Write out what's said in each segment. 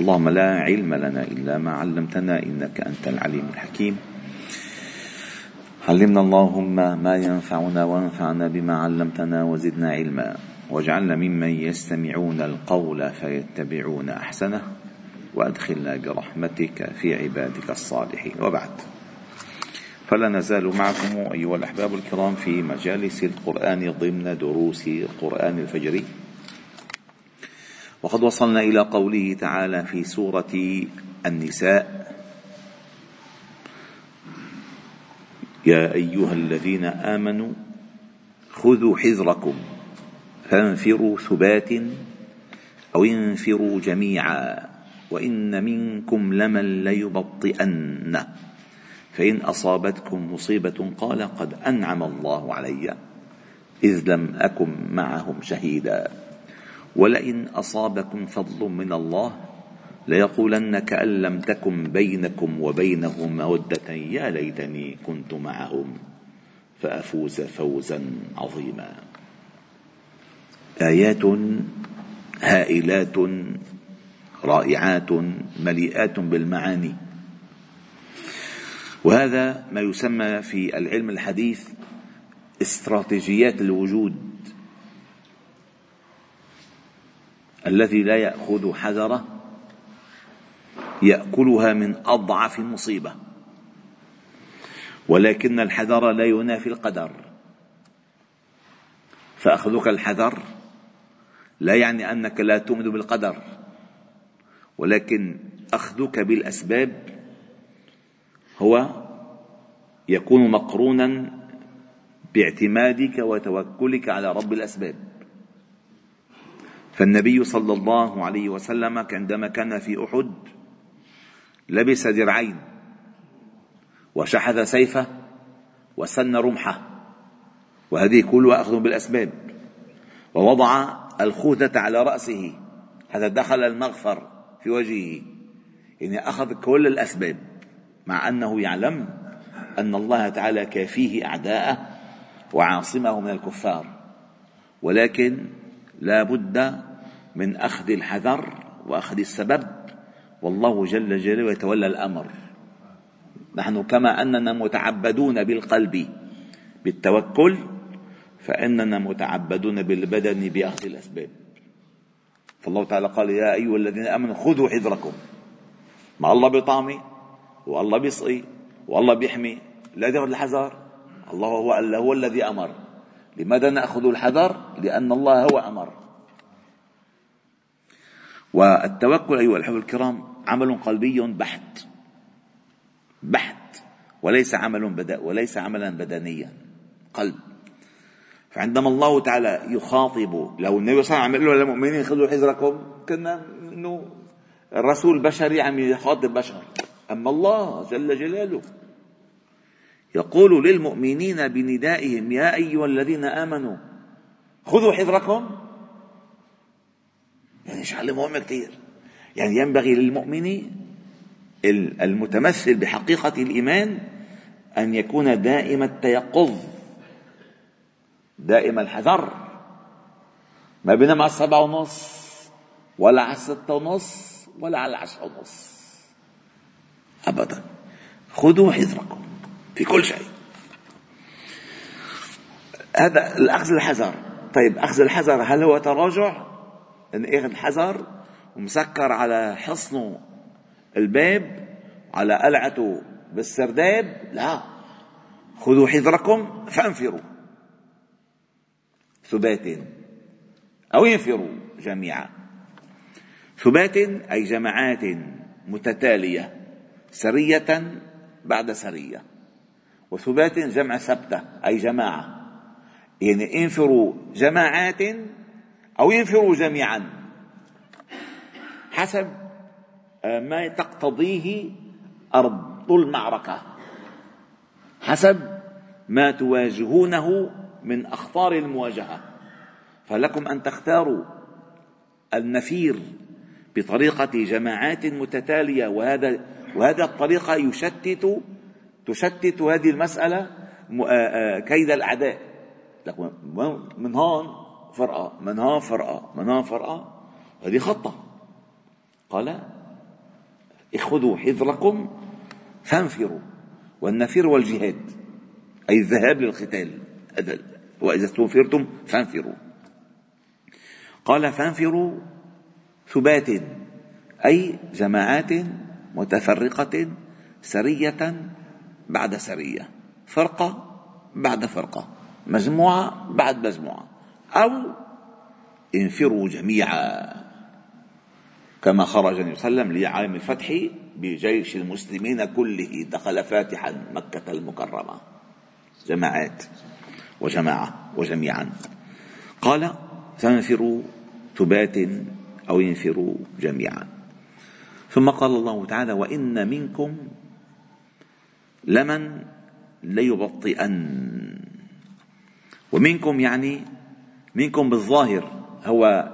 اللهم لا علم لنا إلا ما علمتنا إنك أنت العليم الحكيم. علمنا اللهم ما ينفعنا وانفعنا بما علمتنا وزدنا علما، واجعلنا ممن يستمعون القول فيتبعون أحسنه، وأدخلنا برحمتك في عبادك الصالحين. وبعد، فلا نزال معكم أيها الأحباب الكرام في مجالس القرآن ضمن دروس القرآن الفجري، وقد وصلنا إلى قوله تعالى في سورة النساء: يا أيها الذين آمنوا خذوا حذركم فانفروا ثبات أو انفروا جميعا، وإن منكم لمن ليبطئن فإن أصابتكم مصيبة قال قد أنعم الله علي إذ لم أكن معهم شهيدا، ولئن أصابكم فضل من الله ليقولن كأن لم تكن بينكم وبينه مودة يا ليتني كنت معهم فأفوز فوزا عظيما. آيات هائلات رائعات مليئات بالمعاني، وهذا ما يسمى في العلم الحديث استراتيجيات الوجود، الذي لا يأخذ حذره يأكلها من أضعف مصيبة، ولكن الحذر لا ينافي القدر، فأخذك الحذر لا يعني أنك لا تؤمن بالقدر، ولكن أخذك بالأسباب هو يكون مقرونا باعتمادك وتوكلك على رب الأسباب. فالنبي صلى الله عليه وسلم عندما كان في أحد لبس درعين وشحذ سيفه وسن رمحه، وهذه كلها أخذ بالأسباب، ووضع الخوذة على رأسه حتى دخل المغفر في وجهه، يعني أخذ كل الأسباب مع أنه يعلم أن الله تعالى كافيه أعداءه وعاصمه من الكفار، ولكن لا بد من أخذ الحذر وأخذ السبب، والله جل جلاله يتولى الأمر. نحن كما أننا متعبدون بالقلب بالتوكل، فإننا متعبدون بالبدن بأخذ الأسباب. فالله تعالى قال: يا أيها الذين آمنوا خذوا حذركم. مع الله بطعمه، والله بيسقي، والله بيحمي، لا تأخذ الحذر، الله هو الذي أمر. لماذا نأخذ الحذر؟ لأن الله هو أمر. والتوكل أيها الأحباب الكرام عمل قلبي بحت، وليس عملا بدنيا، قلب. فعندما الله تعالى يخاطب، لو النبي صلى الله عليه وسلم قال للمؤمنين خذوا حذركم، كنا إنه الرسول بشري عم يخاطب بشر، أما الله جل جلاله يقول للمؤمنين بندائهم: يا أيها الذين آمنوا خذوا حذركم. يعني شغل مهم كتير، يعني ينبغي للمؤمن المتمثل بحقيقة الإيمان أن يكون دائم التيقظ، دائم الحذر، ما بينما على 7:30 ولا على 6:30 ولا على 10:30 أبدا. خذوا حذركم في كل شيء، هذا الأخذ الحذر. طيب، أخذ الحذر هل هو تراجع؟ أن أخذ حذر ومسكر على حصنه الباب على قلعته بالسرداب؟ لا، خذوا حذركم فانفروا ثبات أو ينفروا جميعا. ثبات أي جماعات متتالية سرية بعد سرية، وثبات جمع ثبتة أي جماعة، يعني انفروا جماعات أو ينفروا جميعا حسب ما تقتضيه أرض المعركة، حسب ما تواجهونه من أخطار المواجهة. فلكم أن تختاروا النفير بطريقة جماعات متتالية، وهذا الطريقة تشتت هذه المسألة كيد الأعداء. لكم من هون فرقة، من هون فرقة، من هون فرقة، هذه خطة. قال: اخذوا حذركم فانفروا، والنفير والجهاد أي الذهاب للقتال، وإذا استنفرتم فانفروا. قال فانفروا ثبات أي جماعات متفرقة سرية بعد سرية، فرقة بعد فرقة، مجموعة بعد مجموعة، أو انفروا جميعا كما خرج النبي صلى الله عليه وسلم لعام الفتح بجيش المسلمين كله، دخل فاتحا مكة المكرمة، جماعات وجماعة وجميعا. قال فانفروا ثبات أو ينفروا جميعا. ثم قال الله تعالى وإن منكم لمن ليبطئن، ومنكم يعني منكم بالظاهر، هو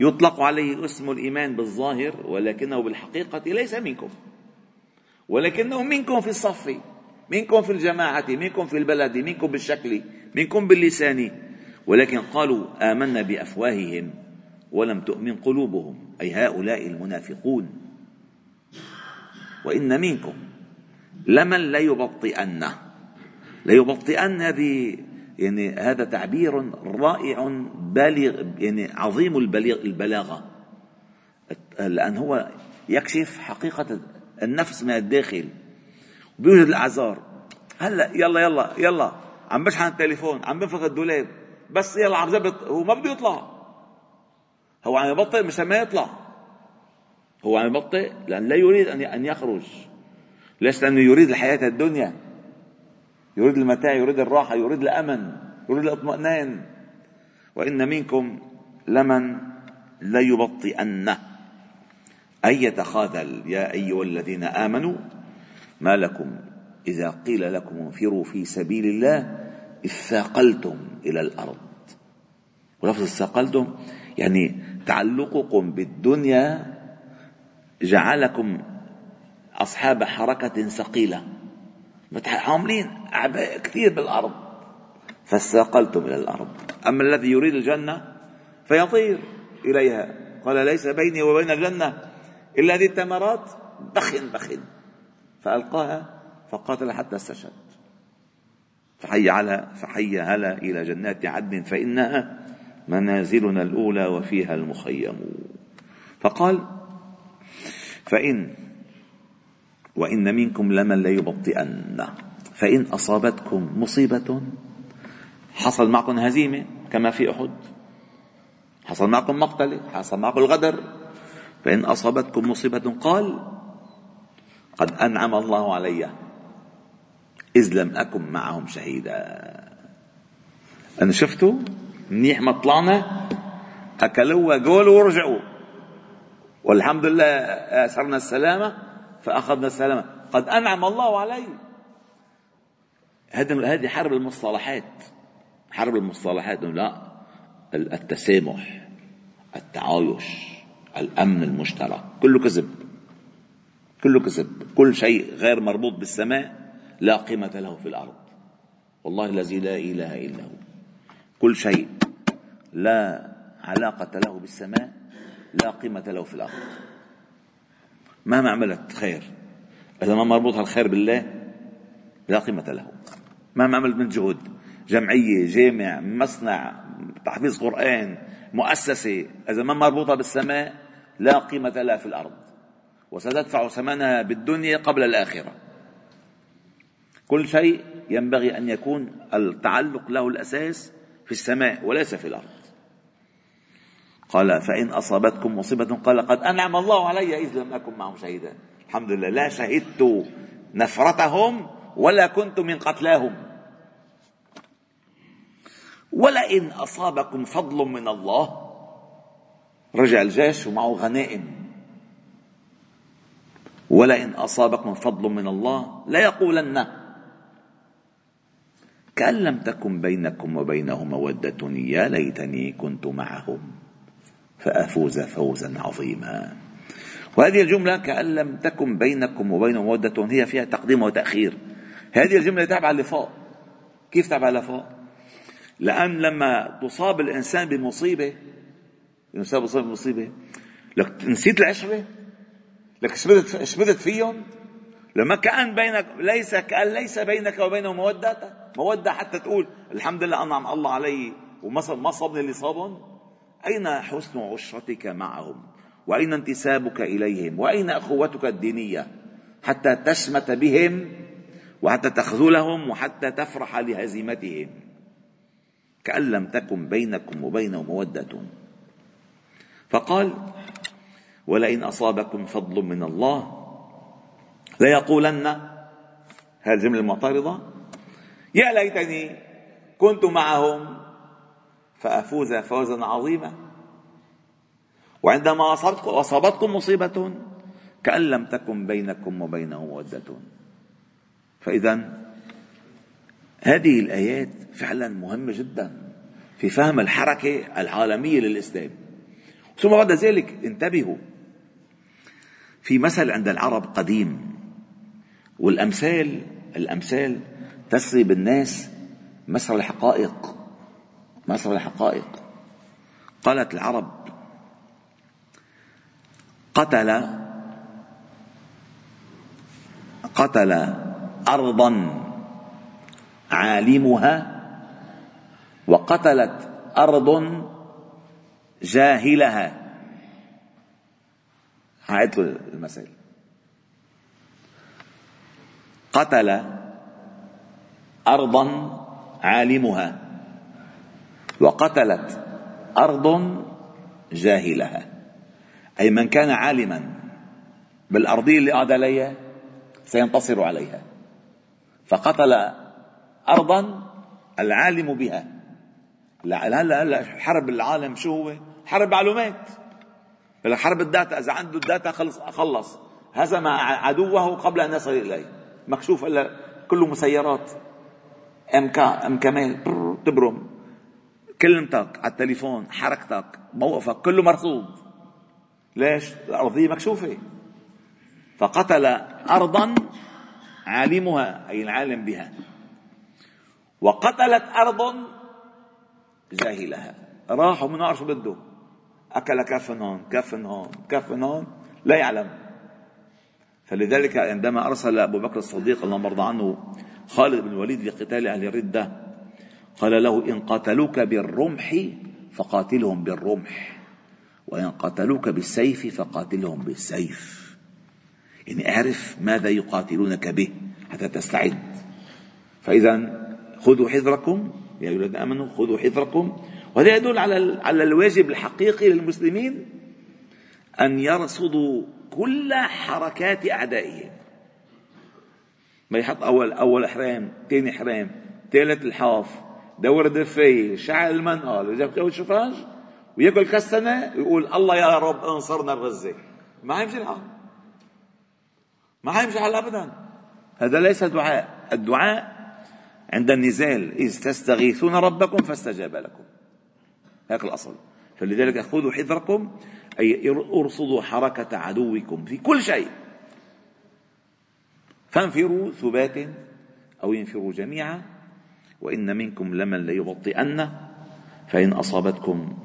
يطلق عليه اسم الإيمان بالظاهر ولكنه بالحقيقة ليس منكم، ولكنه منكم في الصف، منكم في الجماعة، منكم في البلد، منكم بالشكل، منكم باللسان، ولكن قالوا آمنا بأفواههم ولم تؤمن قلوبهم، أي هؤلاء المنافقون. وإن منكم لمن ليبطئن، ليبطئن هذه يعني هذا تعبير رائع بالغ، يعني عظيم البلاغة، لأن هو يكشف حقيقة النفس من الداخل وبيوجد الأعذار. هلا يلا عم بشحن التليفون، عم بنفخ الدولاب، بس يلا عم زبط، هو ما بده يطلع، هو عم يبطئ مشان ما يطلع، هو عم يبطئ لأن لا يريد أن يخرج. ليش؟ لأنه يريد الحياة الدنيا، يريد المتاع، يريد الراحة، يريد الأمن، يريد الاطمئنان. وإن منكم لمن ليبطئن أي يتخاذل، يا أيها الذين آمنوا ما لكم إذا قيل لكم انفروا في سبيل الله اثاقلتم إلى الأرض. ولفظ اثاقلتم يعني تعلقكم بالدنيا جعلكم أصحاب حركة ثقيلة، متحاملين أعباء كثير بالأرض، فاستقلتم إلى الأرض. أما الذي يريد الجنة فيطير إليها، قال ليس بيني وبين الجنة إلا ذي التمرات بخن، فألقاها فقاتل حتى استشهد، فحي هلا إلى جنات عدن فإنها منازلنا الأولى وفيها المخيم. فقال وإن منكم لمن ليبطئن، فإن أصابتكم مصيبة، حصل معكم هزيمة كما في أحد، حصل معكم مقتل، حصل معكم الغدر، فإن أصابتكم مصيبة قال قد أنعم الله علي إذ لم أكن معهم شهيدا. أنا شفتوا منيح ما طلعنا أكلوا جول ورجعوا، والحمد لله صرنا السلامة فأخذنا السلامة، قد أنعم الله علي. هذه حرب المصطلحات، حرب المصطلحات. لا، التسامح، التعايش، الأمن المشترك، كله كذب. كل شيء غير مربوط بالسماء لا قيمة له في الأرض، والله الذي لا إله إلا هو. كل شيء لا علاقة له بالسماء لا قيمة له في الأرض، مهما عملت خير إذا ما مربوط الخير بالله لا قيمة له. مهما عملت من جهود، جمعية، جامع، مصنع تحفيظ قرآن، مؤسسة، إذا ما مربوطة بالسماء لا قيمة لها في الأرض، وستدفع ثمنها بالدنيا قبل الآخرة. كل شيء ينبغي أن يكون التعلق له الأساس في السماء وليس في الأرض. قال فإن أصابتكم مصيبة قال قد أنعم الله علي إذ لم أكن معهم شهيدا. الحمد لله لا شهدت نفرتهم ولا كنت من قتلاهم. ولئن أصابكم فضل من الله، رجع الجيش ومعه غنائم، ولئن أصابكم فضل من الله لا يقولن كأن لم تكن بينكم وبينه مودة يا ليتني كنت معهم فأفوز فوزا عظيما. وهذه الجملة كأن لم تكن بينكم وبينه مودة هي فيها تقديم وتأخير. هذه الجملة تابعة للفاء. كيف تابعة للفاء؟ لأن لما تصاب الإنسان بمصيبة، نسيت العشرة، لك شمدت فيهم لما كأن بينك ليس كأن ليس بينك وبينهم مودة حتى تقول الحمد لله أنعم الله علي وما صابني اللي صابهم. أين حسن عشرتك معهم؟ وأين انتسابك إليهم؟ وأين أخوتك الدينية حتى تشمت بهم وحتى تخذلهم وحتى تفرح لهزيمتهم؟ كأن لم تكن بينكم وبينهم مودة. فقال ولئن أصابكم فضل من الله ليقولن، هذه الجملة المعترضة، يا ليتني كنت معهم فأفوز فوزا عظيما. وعندما أصابتكم مصيبة كأن لم تكن بينكم وبينهم مودة. فإذا هذه الآيات فعلا مهمة جدا في فهم الحركة العالمية للإسلام. ثم بعد ذلك انتبهوا، في مثل عند العرب قديم، والأمثال تسري بالناس مسر الحقائق. قالت العرب قتل أرضا عالمها وقتلت أرض جاهلها. هعيد المثال: قتل أرضا عالمها وقتلت أرض جاهلها، أي من كان عالما بالأرضية اللي قعد عليها سينتصر عليها، فقتل أرضا العالم بها. هلا حرب العالم شو هو؟ حرب معلومات، حرب الداتا. إذا عنده الداتا خلص هزم عدوه قبل أن يصل إليه. مكشوف إلا كله مسيرات أم كمال تبرم، كلمتك على التليفون، حركتك، موقفك، كله مرصود. ليش؟ الأرضية مكشوفة. فقتل أرضا عالمها، أي العالم بها، وقتلت أرض جاهلها. راحوا من عرش بده، أكل كفن هون لا يعلم. فلذلك عندما أرسل أبو بكر الصديق الله مرضى عنه خالد بن الوليد لقتال أهل الردة، قال له: إن قاتلوك بالرمح فقاتلهم بالرمح، وإن قاتلوك بالسيف فقاتلهم بالسيف. يعني أعرف ماذا يقاتلونك به حتى تستعد. فإذا خذوا حذركم يا أولاد آمنوا، خذوا حذركم. وهذا يدل على الواجب الحقيقي للمسلمين أن يرصدوا كل حركات أعدائهم. ما يحط أول إحرام، ثاني إحرام، ثالث الحاف، دور دفاية، شعل المنقل، ويجب الشفاج، ويأكل كالسنة ويقول الله يا رب انصرنا الغزة. ما حيمشي الحال أبدا. هذا ليس دعاء. الدعاء عند النزال: إذ تستغيثون ربكم فاستجاب لكم. هذا الأصل. فلذلك خذوا حذركم، أي ارصدوا حركة عدوكم في كل شيء، فانفروا ثبات أو ينفروا جميعا. وإن منكم لمن ليبطئن فإن أصابتكم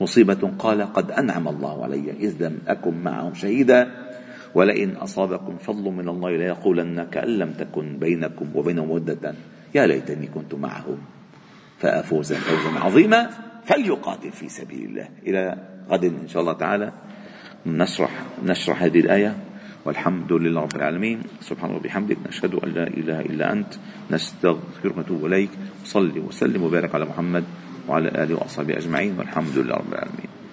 مصيبة قال قد أنعم الله علي إذ لم أكن معهم شهيدا. ولئن أصابكم فضل من الله ليقولن كأن لم تكن بينكم وبينهم مودة يا ليتني كنت معهم فأفوز فوزا عظيما. فليقاتل في سبيل الله. إلى غد إن شاء الله تعالى نشرح هذه الآية. والحمد لله رب العالمين. سبحان الله وبحمدك، نشهد أن لا إله إلا أنت، نستغفرك ونتوب إليك. صلي وسلم وبارك على محمد وعلى آله وأصحابه أجمعين، والحمد لله رب العالمين.